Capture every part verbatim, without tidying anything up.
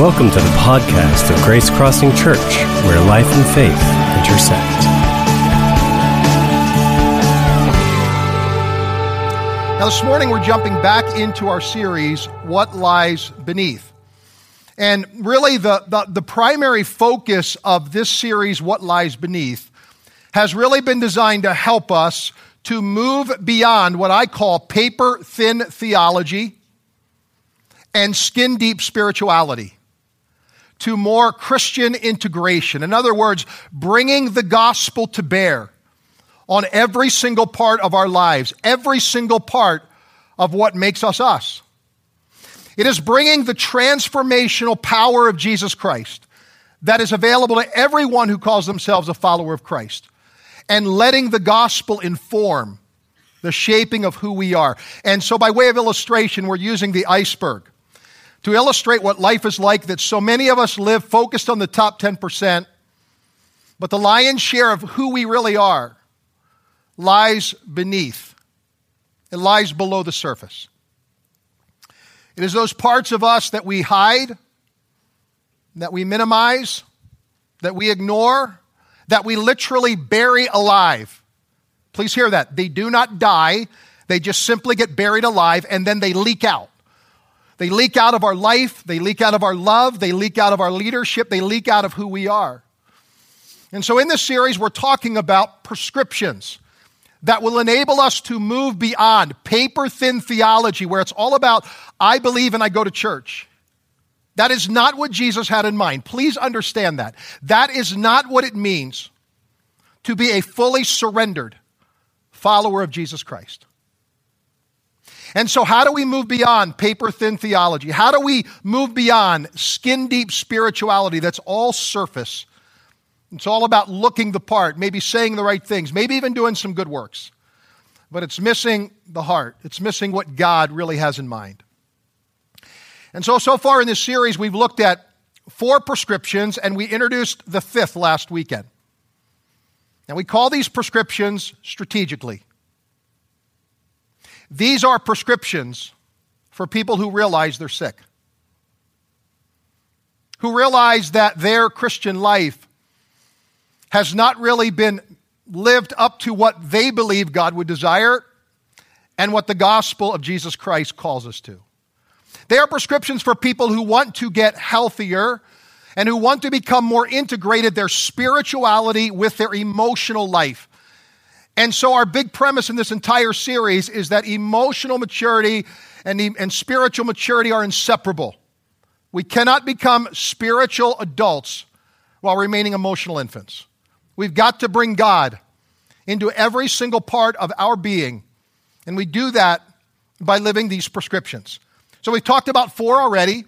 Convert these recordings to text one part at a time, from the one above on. Welcome to the podcast of Grace Crossing Church, where life and faith intersect. Now this morning we're jumping back into our series, What Lies Beneath. And really the, the, the primary focus of this series, What Lies Beneath, has really been designed to help us to move beyond what I call paper-thin theology and skin-deep spirituality to more Christian integration. In other words, bringing the gospel to bear on every single part of our lives, every single part of what makes us us. It is bringing the transformational power of Jesus Christ that is available to everyone who calls themselves a follower of Christ and letting the gospel inform the shaping of who we are. And so by way of illustration, we're using the iceberg to illustrate what life is like, that so many of us live focused on the top ten percent, but the lion's share of who we really are lies beneath. It lies below the surface. It is those parts of us that we hide, that we minimize, that we ignore, that we literally bury alive. Please hear that. They do not die. They just simply get buried alive, and then they leak out. They leak out of our life, they leak out of our love, they leak out of our leadership, they leak out of who we are. And so in this series, we're talking about prescriptions that will enable us to move beyond paper-thin theology where it's all about, I believe and I go to church. That is not what Jesus had in mind. Please understand that. That is not what it means to be a fully surrendered follower of Jesus Christ. And so how do we move beyond paper-thin theology? How do we move beyond skin-deep spirituality that's all surface? It's all about looking the part, maybe saying the right things, maybe even doing some good works. But it's missing the heart. It's missing what God really has in mind. And so, so far in this series, we've looked at four prescriptions, and we introduced the fifth last weekend. And we call these prescriptions strategically. These are prescriptions for people who realize they're sick, who realize that their Christian life has not really been lived up to what they believe God would desire and what the gospel of Jesus Christ calls us to. They are prescriptions for people who want to get healthier and who want to become more integrated, their spirituality with their emotional life. And so our big premise in this entire series is that emotional maturity and, and spiritual maturity are inseparable. We cannot become spiritual adults while remaining emotional infants. We've got to bring God into every single part of our being, and we do that by living these prescriptions. So we've talked about four already.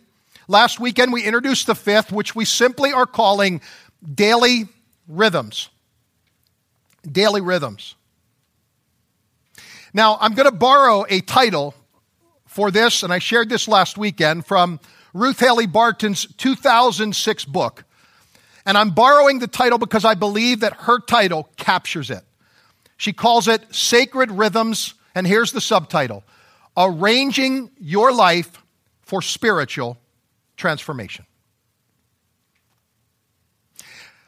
Last weekend we introduced the fifth, which we simply are calling daily rhythms. Daily rhythms. Now, I'm going to borrow a title for this, and I shared this last weekend from Ruth Haley Barton's two thousand six book. And I'm borrowing the title because I believe that her title captures it. She calls it Sacred Rhythms, and here's the subtitle: Arranging Your Life for Spiritual Transformation.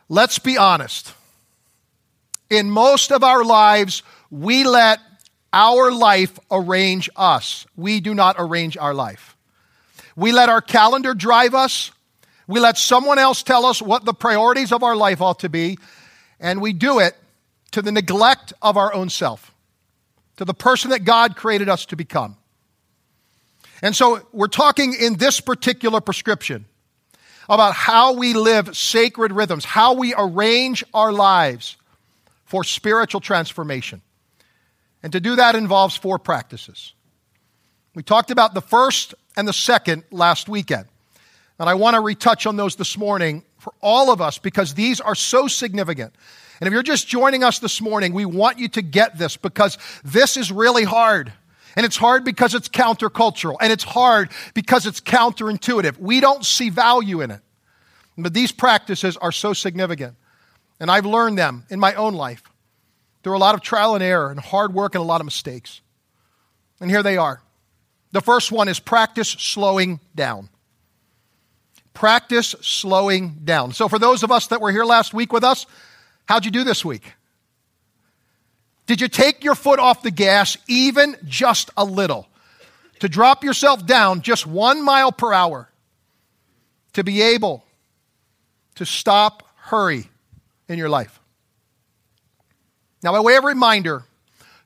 Let's be honest. In most of our lives, we let our life arrange us. We do not arrange our life. We let our calendar drive us. We let someone else tell us what the priorities of our life ought to be, and we do it to the neglect of our own self, to the person that God created us to become. And so we're talking in this particular prescription about how we live sacred rhythms, how we arrange our lives for spiritual transformation. And to do that involves four practices. We talked about the first and the second last weekend. And I want to retouch on those this morning for all of us because these are so significant. And if you're just joining us this morning, we want you to get this because this is really hard. And it's hard because it's countercultural. And it's hard because it's counterintuitive. We don't see value in it. But these practices are so significant. And I've learned them in my own life through a lot of trial and error and hard work and a lot of mistakes. And here they are. The first one is practice slowing down. Practice slowing down. So for those of us that were here last week with us, how'd you do this week? Did you take your foot off the gas even just a little to drop yourself down just one mile per hour to be able to stop hurry in your life? Now, by way of reminder,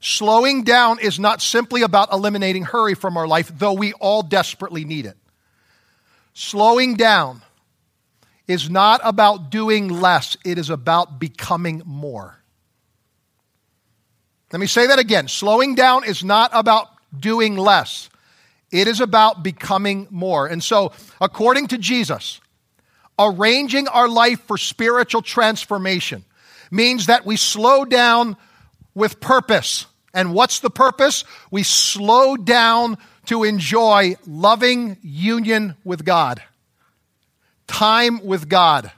slowing down is not simply about eliminating hurry from our life, though we all desperately need it. Slowing down is not about doing less. It is about becoming more. Let me say that again. Slowing down is not about doing less. It is about becoming more. And so, according to Jesus, arranging our life for spiritual transformation means that we slow down with purpose. And what's the purpose? We slow down to enjoy loving union with God, time with God,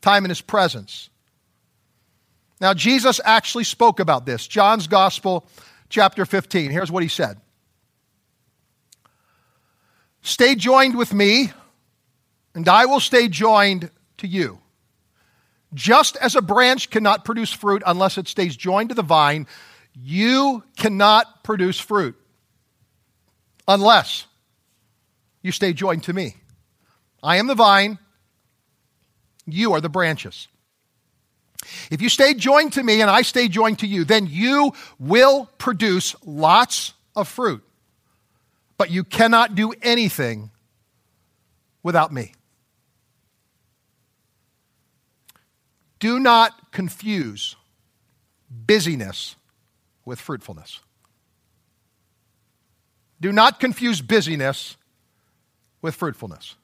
time in His presence. Now, Jesus actually spoke about this. John's Gospel, chapter fifteen. Here's what He said. Stay joined with me, and I will stay joined to you. Just as a branch cannot produce fruit unless it stays joined to the vine, you cannot produce fruit unless you stay joined to me. I am the vine, you are the branches. If you stay joined to me and I stay joined to you, then you will produce lots of fruit, but you cannot do anything without me. Do not confuse busyness with fruitfulness. Do not confuse busyness with fruitfulness.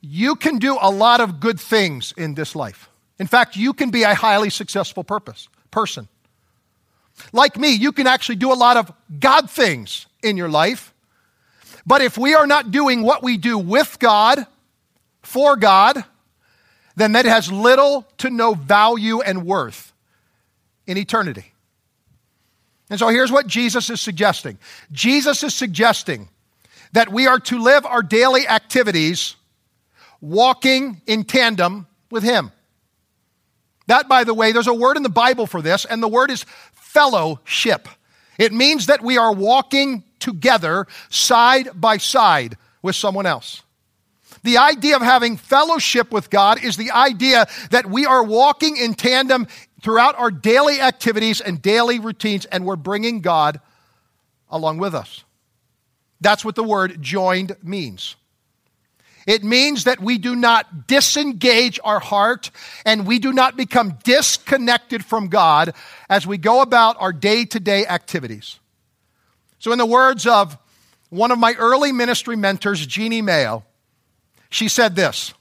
You can do a lot of good things in this life. In fact, you can be a highly successful purpose, person. Like me, you can actually do a lot of God things in your life. But if we are not doing what we do with God, for God, then that has little to no value and worth in eternity. And so here's what Jesus is suggesting. Jesus is suggesting that we are to live our daily activities walking in tandem with Him. That, by the way, there's a word in the Bible for this, and the word is fellowship. It means that we are walking together side by side with someone else. The idea of having fellowship with God is the idea that we are walking in tandem throughout our daily activities and daily routines, and we're bringing God along with us. That's what the word joined means. It means that we do not disengage our heart and we do not become disconnected from God as we go about our day-to-day activities. So in the words of one of my early ministry mentors, Jeannie Mayo, she said this,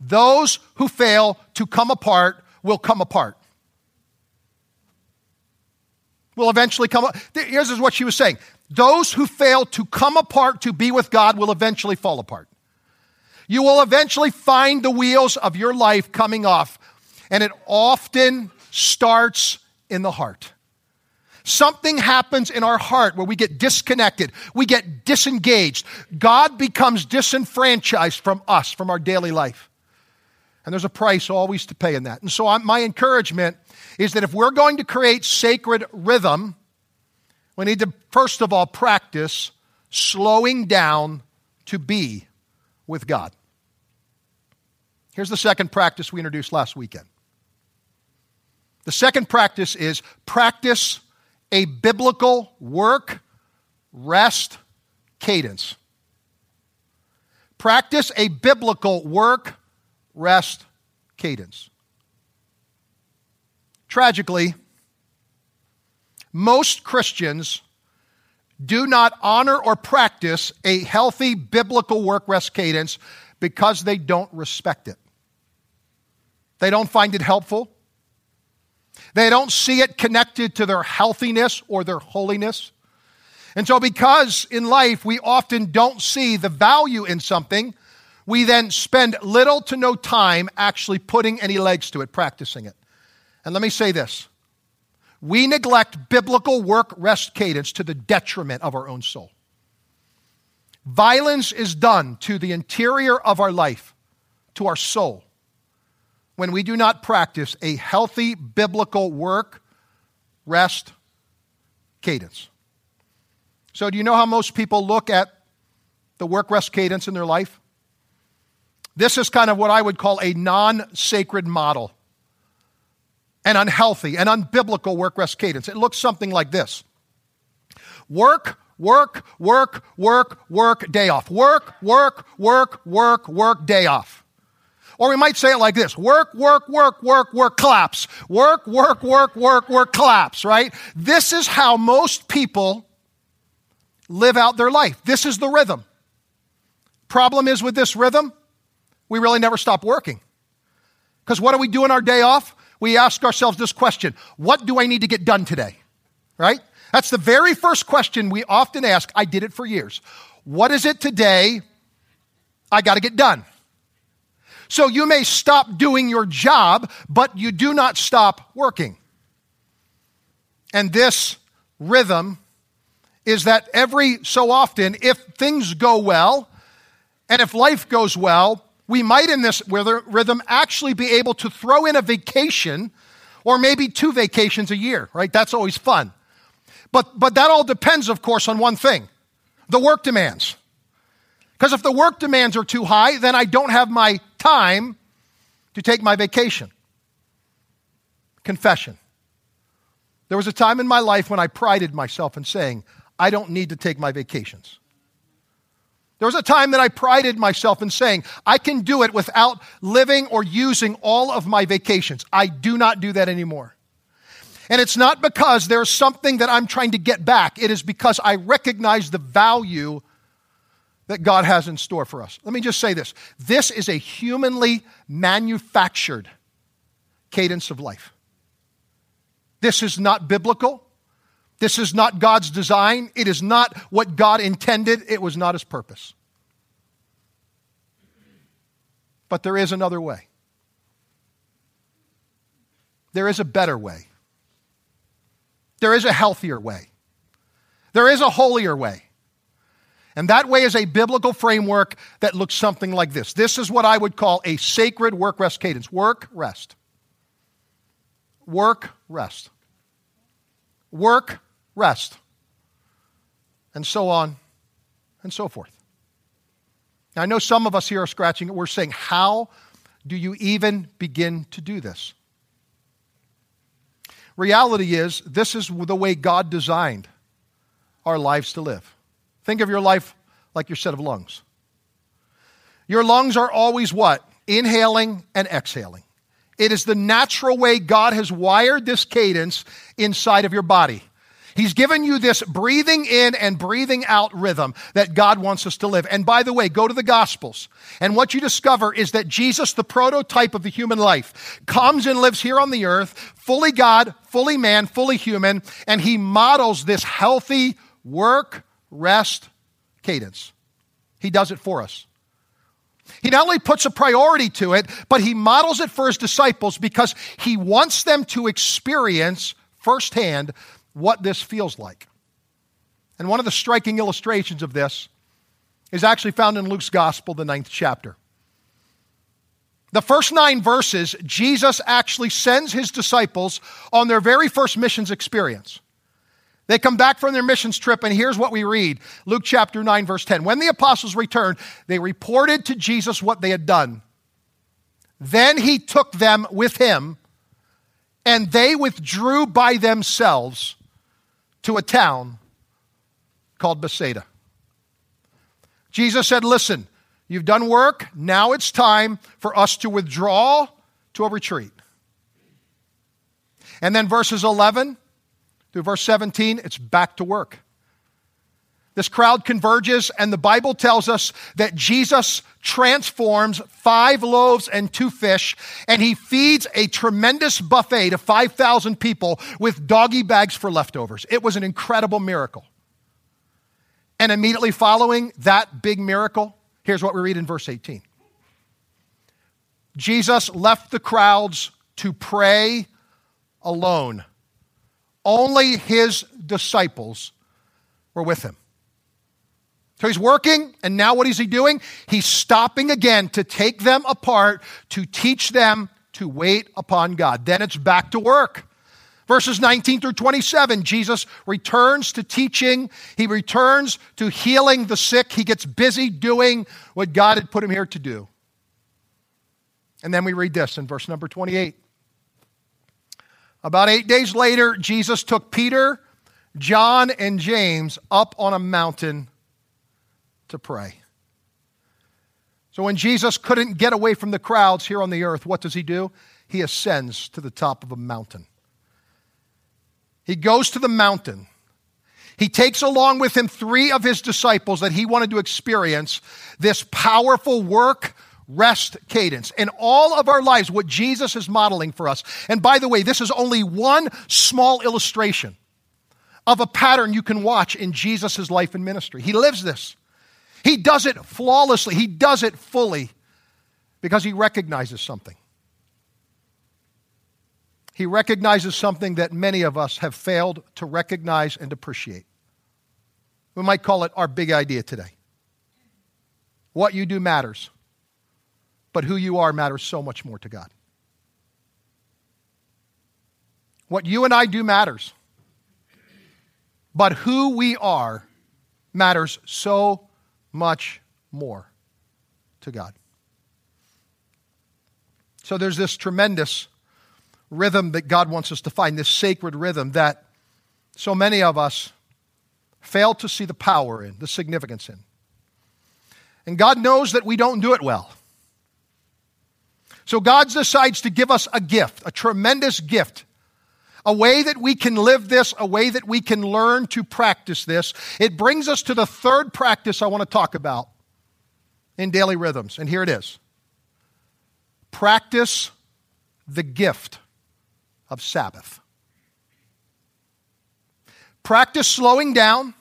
"Those who fail to come apart will come apart." Will eventually come. Here's what she was saying. Those who fail to come apart to be with God will eventually fall apart. You will eventually find the wheels of your life coming off, and it often starts in the heart. Something happens in our heart where we get disconnected. We get disengaged. God becomes disenfranchised from us, from our daily life. And there's a price always to pay in that. And so I'm, my encouragement is that if we're going to create sacred rhythm, we need to, first of all, practice slowing down to be with God. Here's the second practice we introduced last weekend. The second practice is practice a biblical work, rest, cadence. Practice a biblical work, rest, cadence. Tragically, most Christians do not honor or practice a healthy biblical work, rest, cadence because they don't respect it. They don't find it helpful. They don't see it connected to their healthiness or their holiness. And so because in life we often don't see the value in something, we then spend little to no time actually putting any legs to it, practicing it. And let me say this. We neglect biblical work, rest, cadence to the detriment of our own soul. Violence is done to the interior of our life, to our soul, when we do not practice a healthy biblical work, rest, cadence. So do you know how most people look at the work-rest cadence in their life? This is kind of what I would call a non-sacred model, an unhealthy, an unbiblical work-rest cadence. It looks something like this. Work, work, work, work, work, day off. Work, work, work, work, work, day off. Or we might say it like this. Work, work, work, work, work, collapse. Work, work, work, work, work, collapse, right? This is how most people live out their life. This is the rhythm. Problem is with this rhythm, we really never stop working. Because what do we do in our day off? We ask ourselves this question, what do I need to get done today, right? That's the very first question we often ask. I did it for years. What is it today I got to get done? So you may stop doing your job, but you do not stop working. And this rhythm is that every so often, if things go well, and if life goes well, we might in this rhythm actually be able to throw in a vacation or maybe two vacations a year, right? That's always fun. But but that all depends, of course, on one thing, the work demands. Because if the work demands are too high, then I don't have my time to take my vacation. Confession. There was a time in my life when I prided myself in saying, I don't need to take my vacations. There was a time that I prided myself in saying, I can do it without living or using all of my vacations. I do not do that anymore. And it's not because there's something that I'm trying to get back. It is because I recognize the value that God has in store for us. Let me just say this. This is a humanly manufactured cadence of life. This is not biblical. This is not God's design. It is not what God intended. It was not his purpose. But there is another way. There is a better way. There is a healthier way. There is a holier way. And that way is a biblical framework that looks something like this. This is what I would call a sacred work-rest cadence. Work-rest. Work-rest. Work, rest, and so on and so forth. Now, I know some of us here are scratching it. We're saying, how do you even begin to do this? Reality is, this is the way God designed our lives to live. Think of your life like your set of lungs. Your lungs are always what? Inhaling and exhaling. It is the natural way God has wired this cadence inside of your body. He's given you this breathing in and breathing out rhythm that God wants us to live. And by the way, go to the Gospels, and what you discover is that Jesus, the prototype of the human life, comes and lives here on the earth, fully God, fully man, fully human, and he models this healthy work, rest, cadence. He does it for us. He not only puts a priority to it, but he models it for his disciples because he wants them to experience firsthand what this feels like. And one of the striking illustrations of this is actually found in Luke's Gospel, the ninth chapter. The first nine verses, Jesus actually sends his disciples on their very first missions experience. They come back from their missions trip, and here's what we read. Luke chapter nine, verse ten. When the apostles returned, they reported to Jesus what they had done. Then he took them with him, and they withdrew by themselves to a town called Bethsaida. Jesus said, listen, you've done work. Now it's time for us to withdraw to a retreat. And then verses eleven through verse seventeen, it's back to work. This crowd converges, and the Bible tells us that Jesus transforms five loaves and two fish, and he feeds a tremendous buffet to five thousand people with doggy bags for leftovers. It was an incredible miracle. And immediately following that big miracle, here's what we read in verse eighteen. Jesus left the crowds to pray alone. Only his disciples were with him. So he's working, and now what is he doing? He's stopping again to take them apart, to teach them to wait upon God. Then it's back to work. Verses nineteen through twenty-seven, Jesus returns to teaching. He returns to healing the sick. He gets busy doing what God had put him here to do. And then we read this in verse number twenty-eight. About eight days later, Jesus took Peter, John, and James up on a mountain to pray. So when Jesus couldn't get away from the crowds here on the earth, what does he do? He ascends to the top of a mountain. He goes to the mountain. He takes along with him three of his disciples that he wanted to experience this powerful work, rest cadence. In all of our lives, what Jesus is modeling for us. And by the way, this is only one small illustration of a pattern you can watch in Jesus' life and ministry. He lives this. He does it flawlessly. He does it fully because he recognizes something. He recognizes something that many of us have failed to recognize and appreciate. We might call it our big idea today. What you do matters, but who you are matters so much more to God. What you and I do matters, but who we are matters so much more to God. So there's this tremendous rhythm that God wants us to find, this sacred rhythm that so many of us fail to see the power in, the significance in. And God knows that we don't do it well. So God decides to give us a gift, a tremendous gift, a way that we can live this, a way that we can learn to practice this. It brings us to the third practice I want to talk about in daily rhythms, and here it is. Practice the gift of Sabbath. Practice slowing down.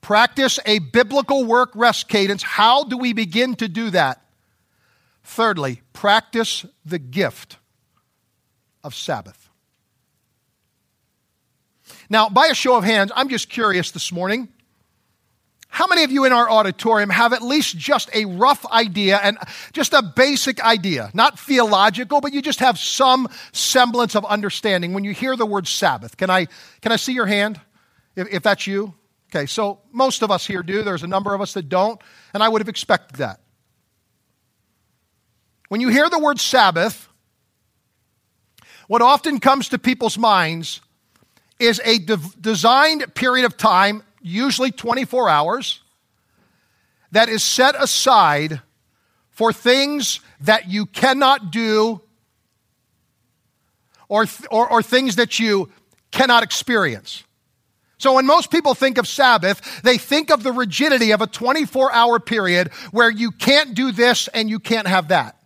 Practice a biblical work rest cadence. How do we begin to do that? Thirdly, practice the gift of Sabbath. Now, by a show of hands, I'm just curious this morning. How many of you in our auditorium have at least just a rough idea and just a basic idea? Not theological, but you just have some semblance of understanding when you hear the word Sabbath. Can I, can I see your hand if, if that's you? Okay, so most of us here do. There's a number of us that don't, and I would have expected that. When you hear the word Sabbath, what often comes to people's minds is a de- designed period of time, usually twenty-four hours, that is set aside for things that you cannot do or, th- or, or things that you cannot experience. So when most people think of Sabbath, they think of the rigidity of a twenty-four hour period where you can't do this and you can't have that.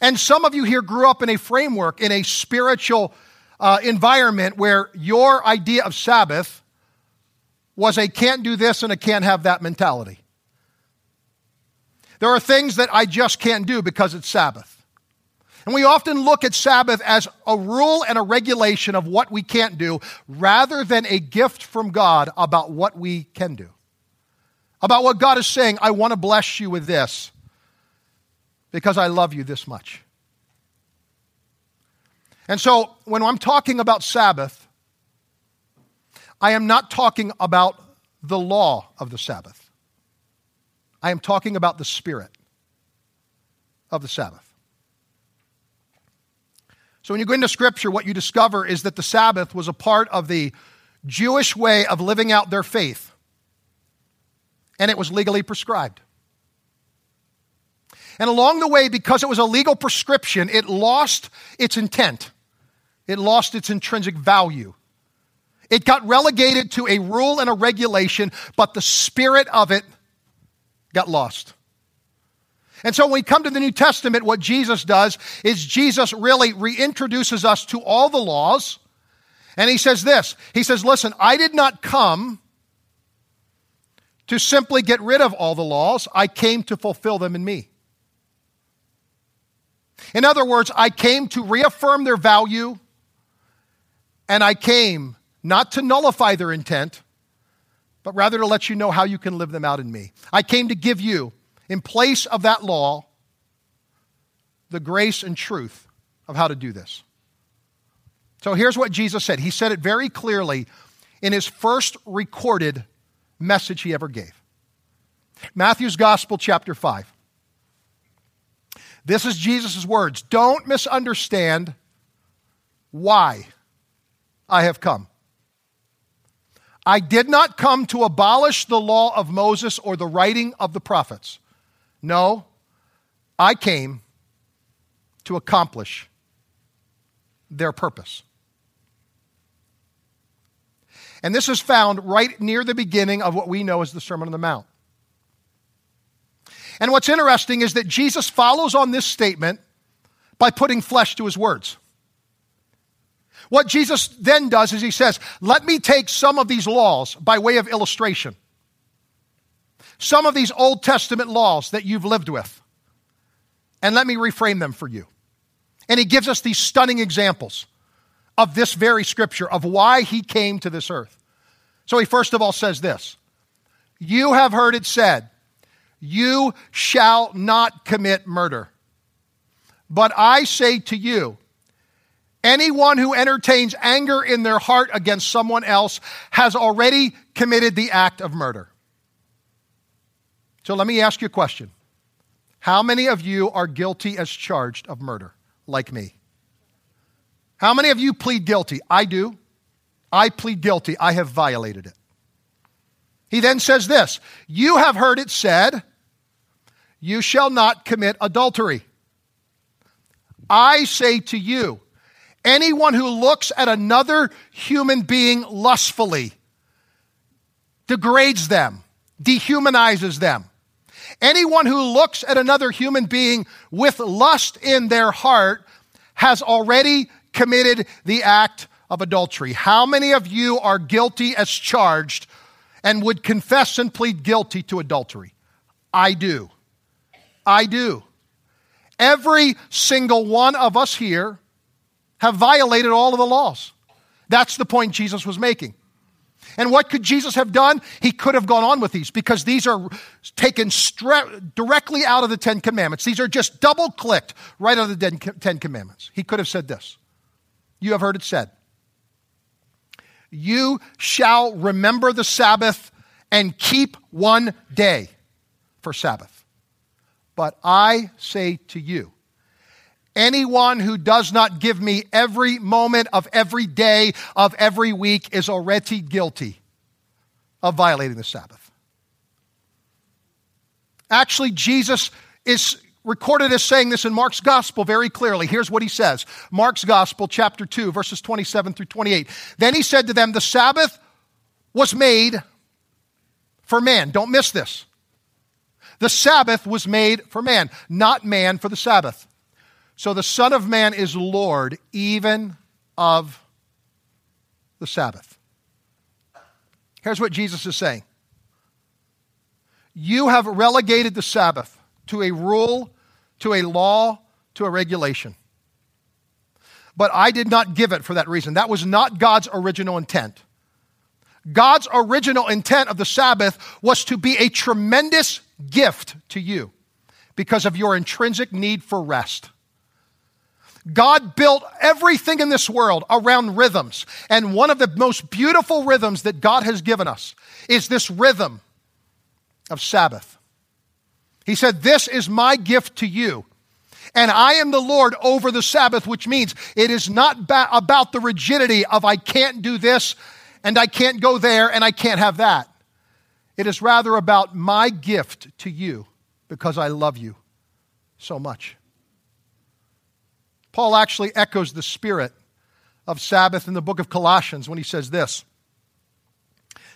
And some of you here grew up in a framework, in a spiritual uh, environment where your idea of Sabbath was a can't do this and a can't have that mentality. There are things that I just can't do because it's Sabbath. And we often look at Sabbath as a rule and a regulation of what we can't do rather than a gift from God about what we can do. About what God is saying, I want to bless you with this because I love you this much. And so when I'm talking about Sabbath, I am not talking about the law of the Sabbath. I am talking about the spirit of the Sabbath. So when you go into Scripture, what you discover is that the Sabbath was a part of the Jewish way of living out their faith, and it was legally prescribed. And along the way, because it was a legal prescription, it lost its intent. It lost its intrinsic value. It got relegated to a rule and a regulation, but the spirit of it got lost. And so when we come to the New Testament, what Jesus does is Jesus really reintroduces us to all the laws. And he says this, he says, listen, I did not come to simply get rid of all the laws. I came to fulfill them in me. In other words, I came to reaffirm their value, and I came not to nullify their intent, but rather to let you know how you can live them out in me. I came to give you, in place of that law, the grace and truth of how to do this. So here's what Jesus said. He said it very clearly in his first recorded message he ever gave. Matthew's Gospel, chapter five. This is Jesus' words. Don't misunderstand why I have come. I did not come to abolish the law of Moses or the writing of the prophets. No, I came to accomplish their purpose. And this is found right near the beginning of what we know as the Sermon on the Mount. And what's interesting is that Jesus follows on this statement by putting flesh to his words. What Jesus then does is he says, let me take some of these laws by way of illustration. Some of these Old Testament laws that you've lived with, and let me reframe them for you. And he gives us these stunning examples of this very scripture, of why he came to this earth. So he first of all says this, you have heard it said, you shall not commit murder. But I say to you, anyone who entertains anger in their heart against someone else has already committed the act of murder. So let me ask you a question. How many of you are guilty as charged of murder, like me? How many of you plead guilty? I do. I plead guilty. I have violated it. He then says this, you have heard it said, you shall not commit adultery. I say to you, anyone who looks at another human being lustfully degrades them, dehumanizes them. Anyone who looks at another human being with lust in their heart has already committed the act of adultery. How many of you are guilty as charged and would confess and plead guilty to adultery? I do. I do. Every single one of us here have violated all of the laws. That's the point Jesus was making. And what could Jesus have done? He could have gone on with these because these are taken stre- directly out of the Ten Commandments. These are just double-clicked right out of the Ten Commandments. He could have said this. You have heard it said, you shall remember the Sabbath and keep one day for Sabbath. But I say to you, anyone who does not give me every moment of every day of every week is already guilty of violating the Sabbath. Actually, Jesus is recorded as saying this in Mark's Gospel very clearly. Here's what he says. Mark's Gospel, chapter two, verses twenty-seven through twenty-eight. Then he said to them, the Sabbath was made for man. Don't miss this. The Sabbath was made for man, not man for the Sabbath. So the Son of Man is Lord even of the Sabbath. Here's what Jesus is saying. You have relegated the Sabbath to a rule, to a law, to a regulation. But I did not give it for that reason. That was not God's original intent. God's original intent of the Sabbath was to be a tremendous gift to you because of your intrinsic need for rest. God built everything in this world around rhythms. And one of the most beautiful rhythms that God has given us is this rhythm of Sabbath. He said, this is my gift to you. And I am the Lord over the Sabbath, which means it is not ba- about the rigidity of I can't do this and I can't go there and I can't have that. It is rather about my gift to you because I love you so much. Paul actually echoes the spirit of Sabbath in the book of Colossians when he says this.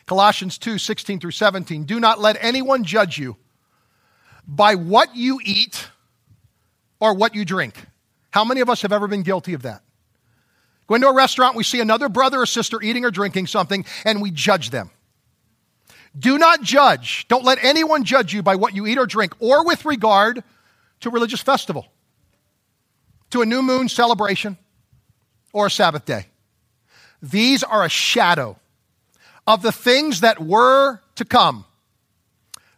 Colossians two, sixteen through seventeen, do not let anyone judge you by what you eat or what you drink. How many of us have ever been guilty of that? Go into a restaurant, we see another brother or sister eating or drinking something, and we judge them. Do not judge. Don't let anyone judge you by what you eat or drink or with regard to a religious festival, to a new moon celebration, or a Sabbath day. These are a shadow of the things that were to come.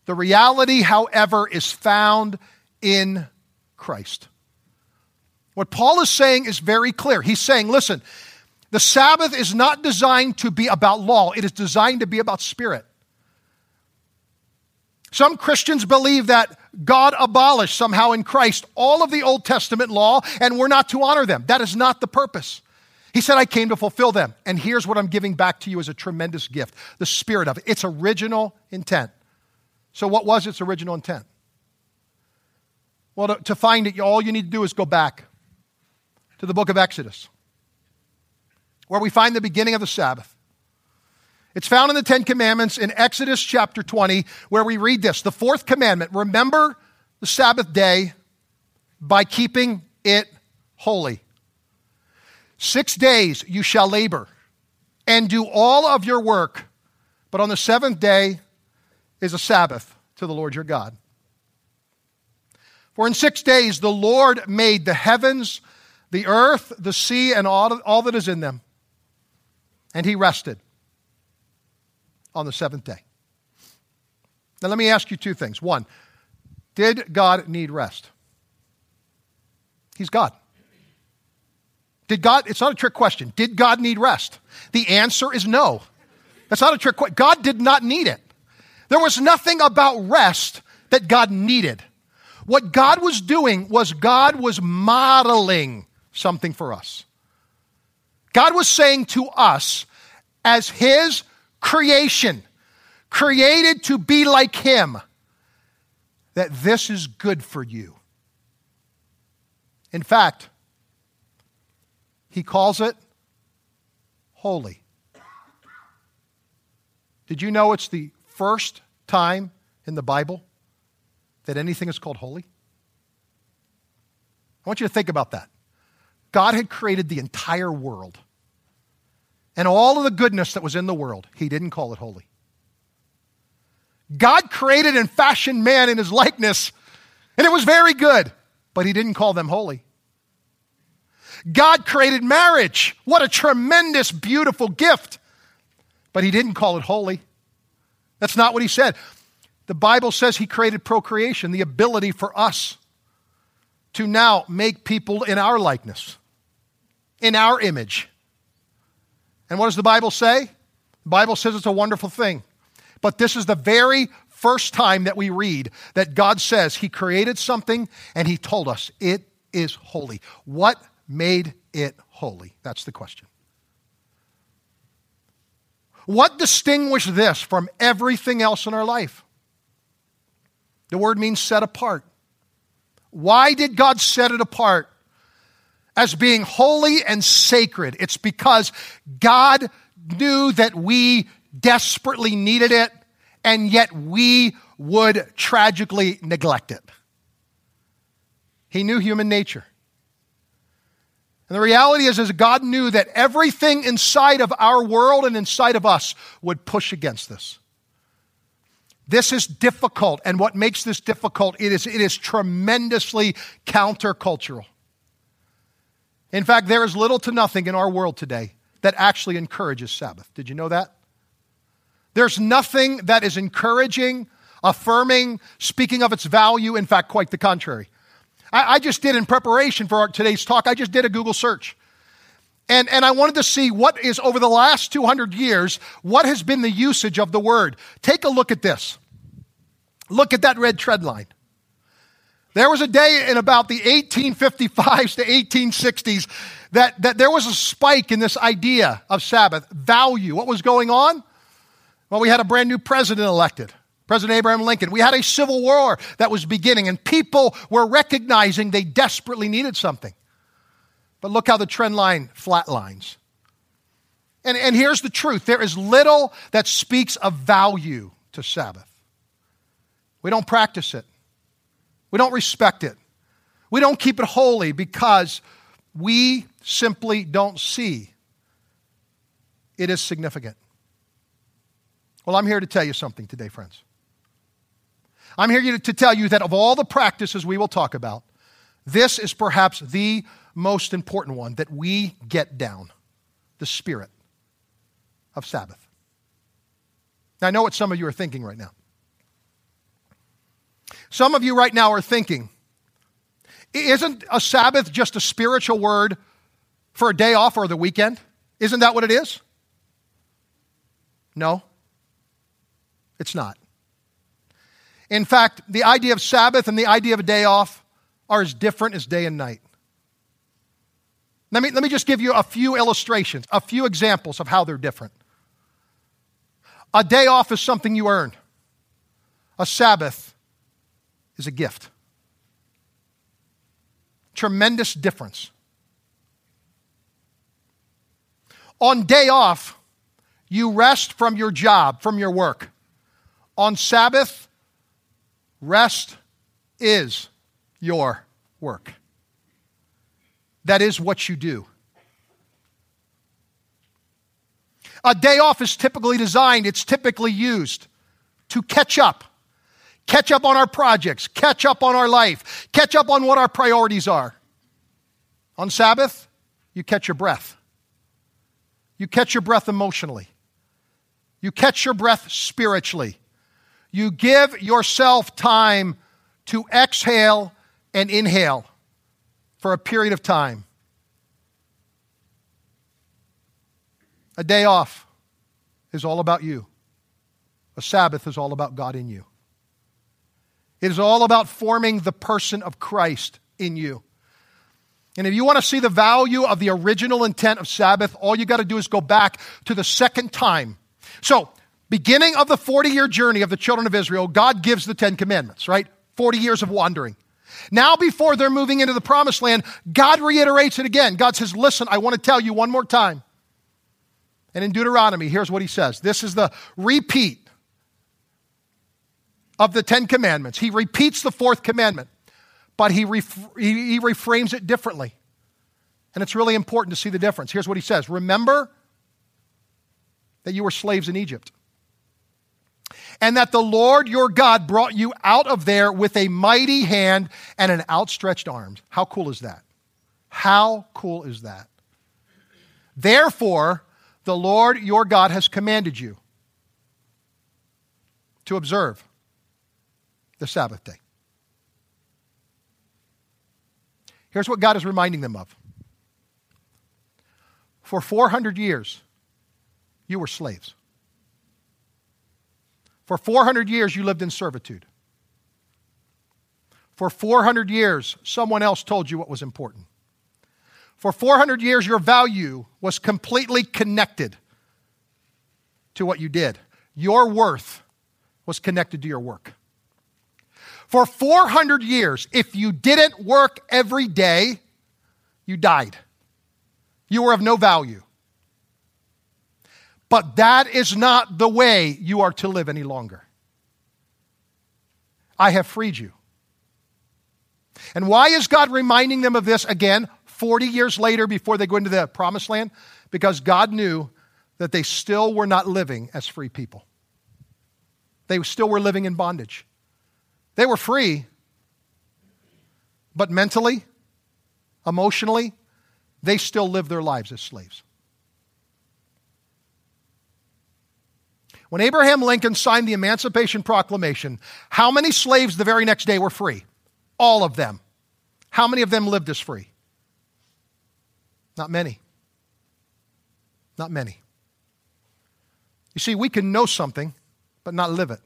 The reality, however, is found in Christ. What Paul is saying is very clear. He's saying, listen, the Sabbath is not designed to be about law. It is designed to be about spirit. Some Christians believe that God abolished somehow in Christ all of the Old Testament law and we're not to honor them. That is not the purpose. He said, I came to fulfill them. And here's what I'm giving back to you as a tremendous gift, the spirit of it, its original intent. So what was its original intent? Well, to, to find it, all you need to do is go back to the book of Exodus, where we find the beginning of the Sabbath. It's found in the Ten Commandments in Exodus chapter twenty, where we read this, the fourth commandment, remember the Sabbath day by keeping it holy. Six days you shall labor and do all of your work, but on the seventh day is a Sabbath to the Lord your God. For in six days the Lord made the heavens, the earth, the sea, and all, all that is in them, and he rested on the seventh day. Now let me ask you two things. One, did God need rest? He's God. Did God, it's not a trick question. Did God need rest? The answer is no. That's not a trick question. God did not need it. There was nothing about rest that God needed. What God was doing was God was modeling something for us. God was saying to us as his creation, created to be like him, that this is good for you. In fact, he calls it holy. Did you know it's the first time in the Bible that anything is called holy? I want you to think about that. God had created the entire world. And all of the goodness that was in the world, he didn't call it holy. God created and fashioned man in his likeness, and it was very good, but he didn't call them holy. God created marriage. What a tremendous, beautiful gift, but he didn't call it holy. That's not what he said. The Bible says he created procreation, the ability for us to now make people in our likeness, in our image. And what does the Bible say? The Bible says it's a wonderful thing. But this is the very first time that we read that God says he created something and he told us it is holy. What made it holy? That's the question. What distinguished this from everything else in our life? The word means set apart. Why did God set it apart as being holy and sacred? It's because God knew that we desperately needed it, and yet we would tragically neglect it. He knew human nature. And the reality is, is God knew that everything inside of our world and inside of us would push against this. This is difficult, and what makes this difficult, it is, it is tremendously countercultural. In fact, there is little to nothing in our world today that actually encourages Sabbath. Did you know that? There's nothing that is encouraging, affirming, speaking of its value. In fact, quite the contrary. I, I just did, in preparation for our, today's talk, I just did a Google search. And, and I wanted to see what is, over the last two hundred years, what has been the usage of the word. Take a look at this. Look at that red tread line. There was a day in about the eighteen fifty-fives to eighteen sixties that, that there was a spike in this idea of Sabbath value. What was going on? Well, we had a brand new president elected, President Abraham Lincoln. We had a civil war that was beginning, and people were recognizing they desperately needed something. But look how the trend line flatlines. And, and here's the truth. There is little that speaks of value to Sabbath. We don't practice it. We don't respect it. We don't keep it holy because we simply don't see it is significant. Well, I'm here to tell you something today, friends. I'm here to tell you that of all the practices we will talk about, this is perhaps the most important one that we get down, the spirit of Sabbath. Now, I know what some of you are thinking right now. Some of you right now are thinking, isn't a Sabbath just a spiritual word for a day off or the weekend? Isn't that what it is? No, it's not. In fact, the idea of Sabbath and the idea of a day off are as different as day and night. Let me, let me just give you a few illustrations, a few examples of how they're different. A day off is something you earn. A Sabbath is a gift. Tremendous difference. On day off, you rest from your job, from your work. On Sabbath, rest is your work. That is what you do. A day off is typically designed, it's typically used to catch up. Catch up on our projects, catch up on our life, catch up on what our priorities are. On Sabbath, you catch your breath. You catch your breath emotionally. You catch your breath spiritually. You give yourself time to exhale and inhale for a period of time. A day off is all about you. A Sabbath is all about God in you. It is all about forming the person of Christ in you. And if you want to see the value of the original intent of Sabbath, all you got to do is go back to the second time. So, beginning of the forty-year journey of the children of Israel, God gives the Ten Commandments, right? forty years of wandering. Now, before they're moving into the promised land, God reiterates it again. God says, listen, I want to tell you one more time. And in Deuteronomy, here's what he says. This is the repeat of the Ten Commandments. He repeats the fourth commandment, but he, ref- he, he reframes it differently. And it's really important to see the difference. Here's what he says. Remember that you were slaves in Egypt, and that the Lord your God brought you out of there with a mighty hand and an outstretched arm. How cool is that? How cool is that? Therefore, the Lord your God has commanded you to observe the Sabbath day. Here's what God is reminding them of. For four hundred years, you were slaves. For four hundred years, you lived in servitude. For four hundred years, someone else told you what was important. For four hundred years, your value was completely connected to what you did. Your worth was connected to your work. For four hundred years, if you didn't work every day, you died. You were of no value. But that is not the way you are to live any longer. I have freed you. And why is God reminding them of this again forty years later before they go into the promised land? Because God knew that they still were not living as free people. They still were living in bondage. They were free, but mentally, emotionally, they still lived their lives as slaves. When Abraham Lincoln signed the Emancipation Proclamation, how many slaves the very next day were free? All of them. How many of them lived as free? Not many. Not many. You see, we can know something, but not live it.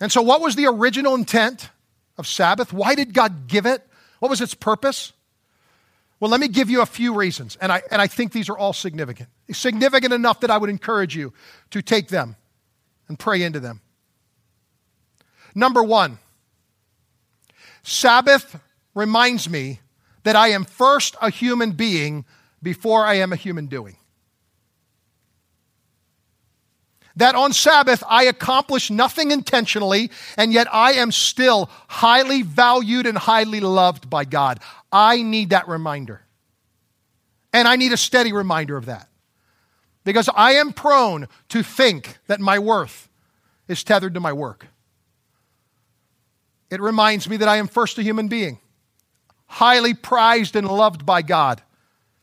And so what was the original intent of Sabbath? Why did God give it? What was its purpose? Well, let me give you a few reasons, and I, and I think these are all significant. Significant enough that I would encourage you to take them and pray into them. Number one, Sabbath reminds me that I am first a human being before I am a human doing. That on Sabbath, I accomplish nothing intentionally, and yet I am still highly valued and highly loved by God. I need that reminder. And I need a steady reminder of that. Because I am prone to think that my worth is tethered to my work. It reminds me that I am first a human being, highly prized and loved by God,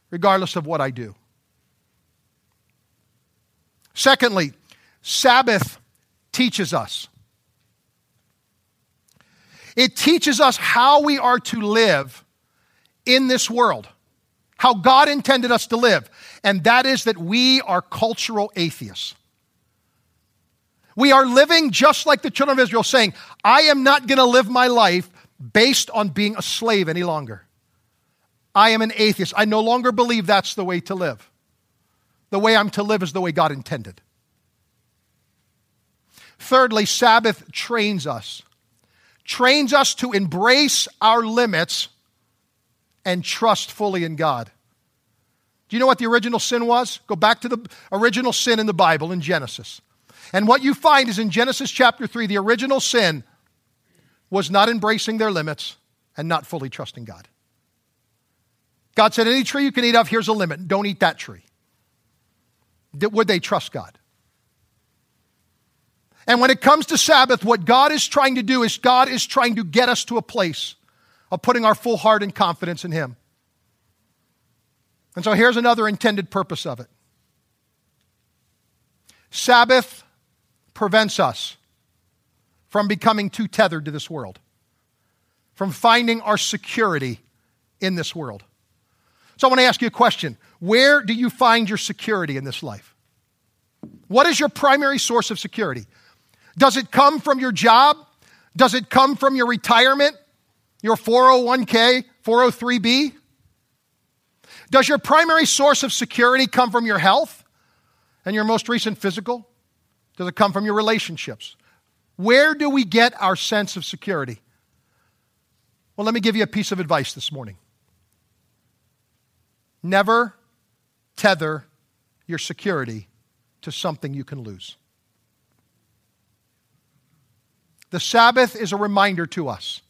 regardless of what I do. Secondly, Sabbath teaches us. It teaches us how we are to live in this world, how God intended us to live, and that is that we are cultural atheists. We are living just like the children of Israel, saying, I am not going to live my life based on being a slave any longer. I am an atheist. I no longer believe that's the way to live. The way I'm to live is the way God intended. Thirdly, Sabbath trains us. Trains us to embrace our limits and trust fully in God. Do you know what the original sin was? Go back to the original sin in the Bible in Genesis. And what you find is in Genesis chapter three, the original sin was not embracing their limits and not fully trusting God. God said, any tree you can eat of, here's a limit. Don't eat that tree. Would they trust God? And when it comes to Sabbath, what God is trying to do is God is trying to get us to a place of putting our full heart and confidence in Him. And so here's another intended purpose of it. Sabbath prevents us from becoming too tethered to this world, from finding our security in this world. So I want to ask you a question. Where do you find your security in this life? What is your primary source of security? Does it come from your job? Does it come from your retirement? Your four oh one k, four oh three b? Does your primary source of security come from your health and your most recent physical? Does it come from your relationships? Where do we get our sense of security? Well, let me give you a piece of advice this morning. Never tether your security to something you can lose. The Sabbath is a reminder to us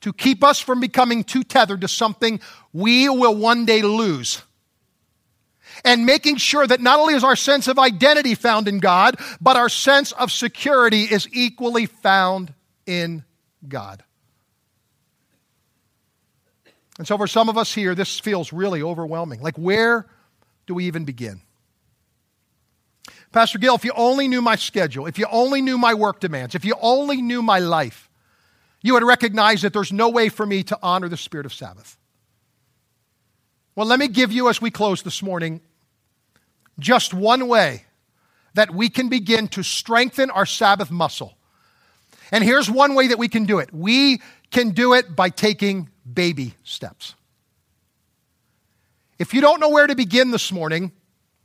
to keep us from becoming too tethered to something we will one day lose. And making sure that not only is our sense of identity found in God, but our sense of security is equally found in God. And so for some of us here, this feels really overwhelming. Like, where do we even begin? Pastor Gill, if you only knew my schedule, if you only knew my work demands, if you only knew my life, you would recognize that there's no way for me to honor the spirit of Sabbath. Well, let me give you, as we close this morning, just one way that we can begin to strengthen our Sabbath muscle. And here's one way that we can do it. We can do it by taking baby steps. If you don't know where to begin this morning,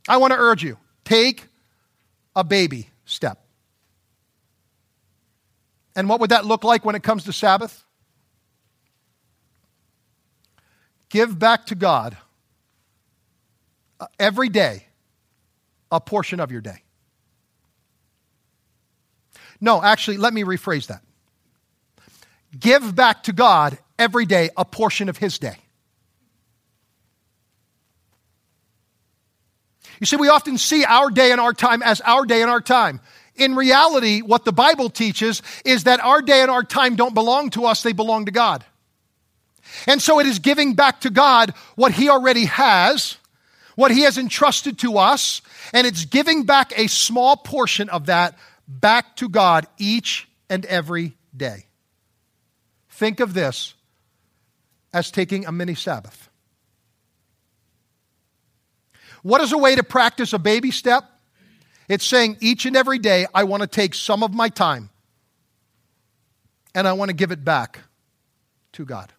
I want to urge you, take a baby step. And what would that look like when it comes to Sabbath? Give back to God uh, every day a portion of your day. No, actually, let me rephrase that. Give back to God every day a portion of His day. You see, we often see our day and our time as our day and our time. In reality, what the Bible teaches is that our day and our time don't belong to us, they belong to God. And so it is giving back to God what He already has, what He has entrusted to us, and it's giving back a small portion of that back to God each and every day. Think of this as taking a mini Sabbath. What is a way to practice a baby step? It's saying each and every day, I want to take some of my time and I want to give it back to God.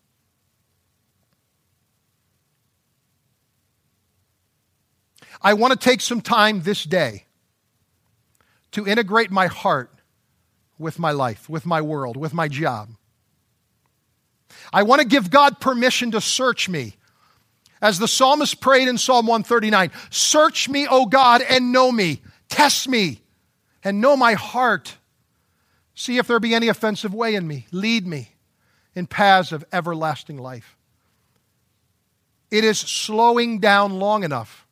I want to take some time this day to integrate my heart with my life, with my world, with my job. I want to give God permission to search me. As the psalmist prayed in Psalm one thirty-nine, search me, O God, and know me. Test me and know my heart. See if there be any offensive way in me. Lead me in paths of everlasting life. It is slowing down long enough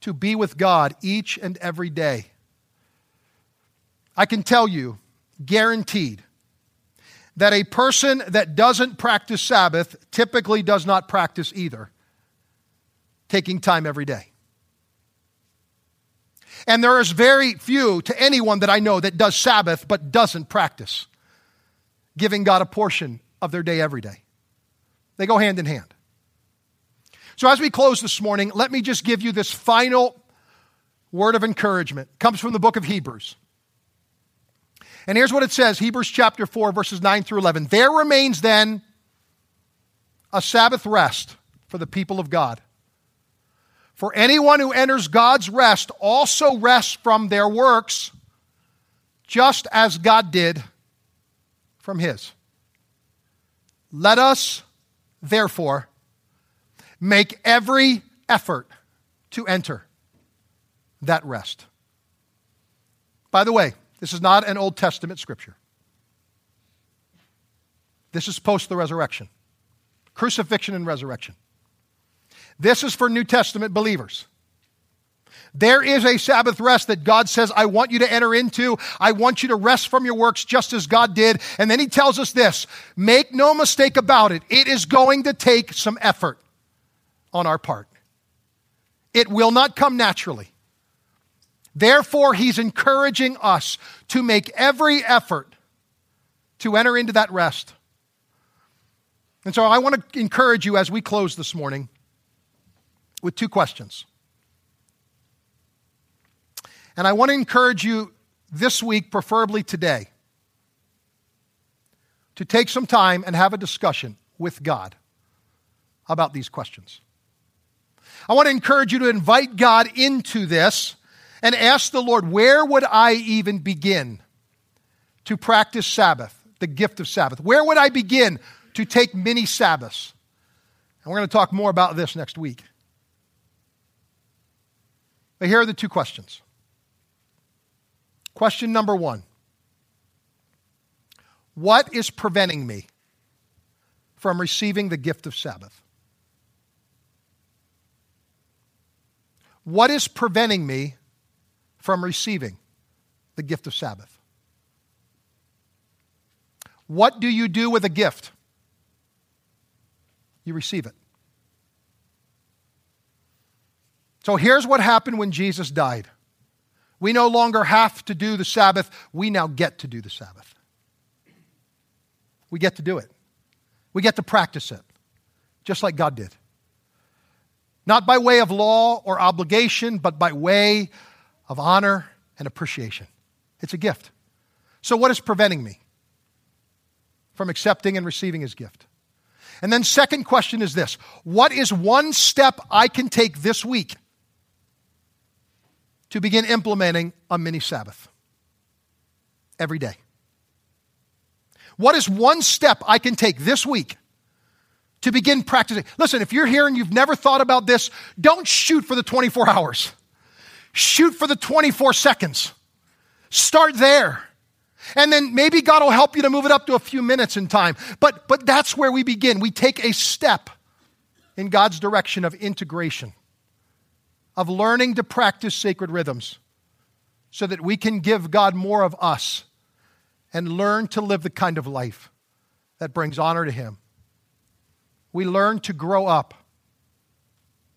to be with God each and every day. I can tell you, guaranteed, that a person that doesn't practice Sabbath typically does not practice either, taking time every day. And there is very few to anyone that I know that does Sabbath but doesn't practice giving God a portion of their day every day. They go hand in hand. So as we close this morning, let me just give you this final word of encouragement. It comes from the book of Hebrews. And here's what it says, Hebrews chapter four, verses nine through eleven. There remains then a Sabbath rest for the people of God. For anyone who enters God's rest also rests from their works, just as God did from his. Let us, therefore, make every effort to enter that rest. By the way, this is not an Old Testament scripture. This is post the resurrection, crucifixion and resurrection. This is for New Testament believers. There is a Sabbath rest that God says, I want you to enter into. I want you to rest from your works just as God did. And then he tells us this, make no mistake about it. It is going to take some effort on our part. It will not come naturally. Therefore, he's encouraging us to make every effort to enter into that rest. And so I want to encourage you as we close this morning with two questions. And I want to encourage you this week, preferably today, to take some time and have a discussion with God about these questions. I want to encourage you to invite God into this and ask the Lord, where would I even begin to practice Sabbath, the gift of Sabbath? Where would I begin to take mini Sabbaths? And we're going to talk more about this next week. But here are the two questions. Question number one. What is preventing me from receiving the gift of Sabbath? What is preventing me from receiving the gift of Sabbath? What do you do with a gift? You receive it. So here's what happened when Jesus died. We no longer have to do the Sabbath. We now get to do the Sabbath. We get to do it. We get to practice it, just like God did. Not by way of law or obligation, but by way of honor and appreciation. It's a gift. So what is preventing me from accepting and receiving his gift? And then second question is this. What is one step I can take this week to begin implementing a mini Sabbath every day? What is one step I can take this week to begin practicing? Listen, if you're here and you've never thought about this, don't shoot for the twenty-four hours. Shoot for the twenty-four seconds. Start there. And then maybe God will help you to move it up to a few minutes in time. But, but that's where we begin. We take a step in God's direction of integration, of learning to practice sacred rhythms so that we can give God more of us and learn to live the kind of life that brings honor to him. We learn to grow up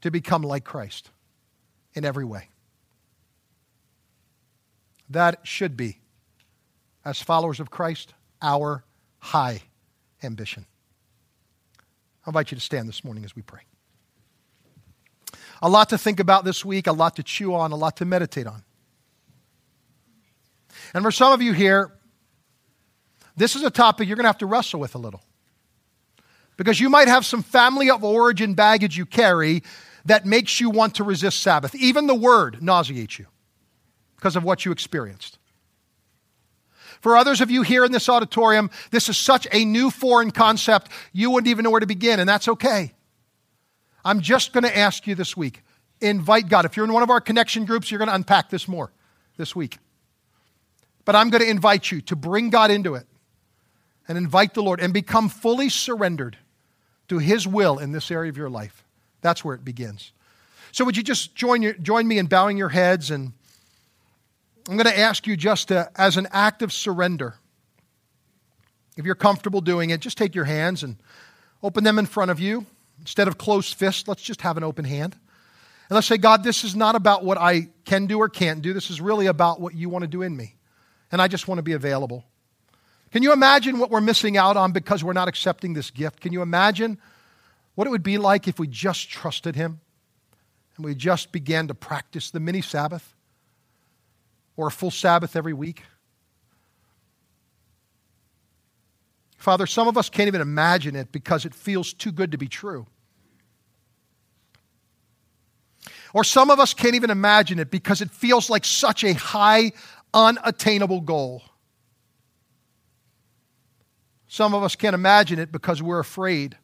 to become like Christ in every way. That should be, as followers of Christ, our high ambition. I invite you to stand this morning as we pray. A lot to think about this week, a lot to chew on, a lot to meditate on. And for some of you here, this is a topic you're going to have to wrestle with a little. Because you might have some family of origin baggage you carry that makes you want to resist Sabbath. Even the word nauseates you because of what you experienced. For others of you here in this auditorium, this is such a new foreign concept, you wouldn't even know where to begin, and that's okay. I'm just going to ask you this week, invite God. If you're in one of our connection groups, you're going to unpack this more this week. But I'm going to invite you to bring God into it and invite the Lord and become fully surrendered to his will in this area of your life. That's where it begins. So would you just join your, join me in bowing your heads, and I'm going to ask you just to, as an act of surrender, if you're comfortable doing it, just take your hands and open them in front of you. Instead of closed fist, let's just have an open hand. And let's say, God, this is not about what I can can do or can't do. This is really about what you want to do in me. And I just want to be available. Can you imagine what we're missing out on because we're not accepting this gift? Can you imagine what it would be like if we just trusted him and we just began to practice the mini Sabbath or a full Sabbath every week? Father, some of us can't even imagine it because it feels too good to be true. Or some of us can't even imagine it because it feels like such a high, unattainable goal. Some of us can't imagine it because we're afraid.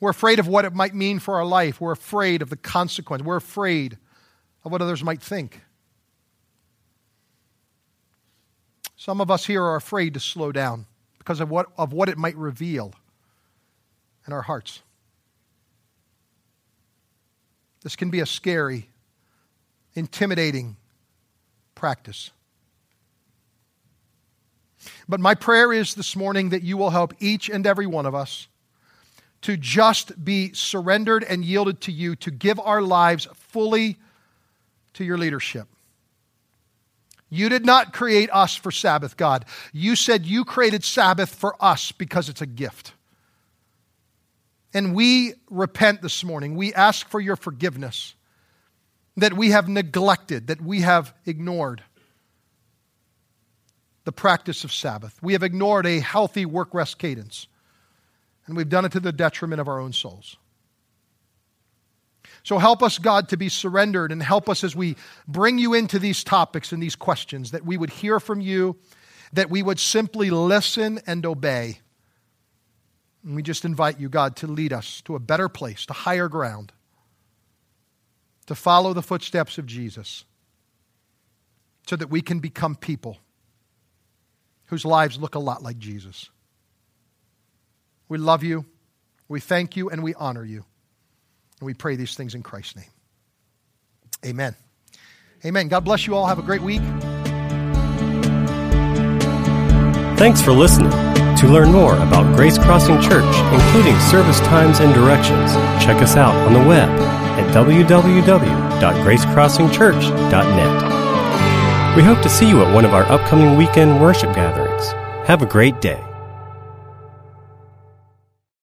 We're afraid of what it might mean for our life. We're afraid of the consequence. We're afraid of what others might think. Some of us here are afraid to slow down because of what, of what it might reveal in our hearts. This can be a scary, intimidating practice. But my prayer is this morning that you will help each and every one of us to just be surrendered and yielded to you, to give our lives fully to your leadership. You did not create us for Sabbath, God. You said you created Sabbath for us because it's a gift. And we repent this morning. We ask for your forgiveness that we have neglected, that we have ignored the practice of Sabbath. We have ignored a healthy work-rest cadence, and we've done it to the detriment of our own souls. So help us, God, to be surrendered, and help us as we bring you into these topics and these questions, that we would hear from you, that we would simply listen and obey. And we just invite you, God, to lead us to a better place, to higher ground, to follow the footsteps of Jesus, so that we can become people whose lives look a lot like Jesus. We love you, we thank you, and we honor you. And we pray these things in Christ's name. Amen. Amen. God bless you all. Have a great week. Thanks for listening. To learn more about Grace Crossing Church, including service times and directions, check us out on the web at w w w dot grace crossing church dot net. We hope to see you at one of our upcoming weekend worship gatherings. Have a great day.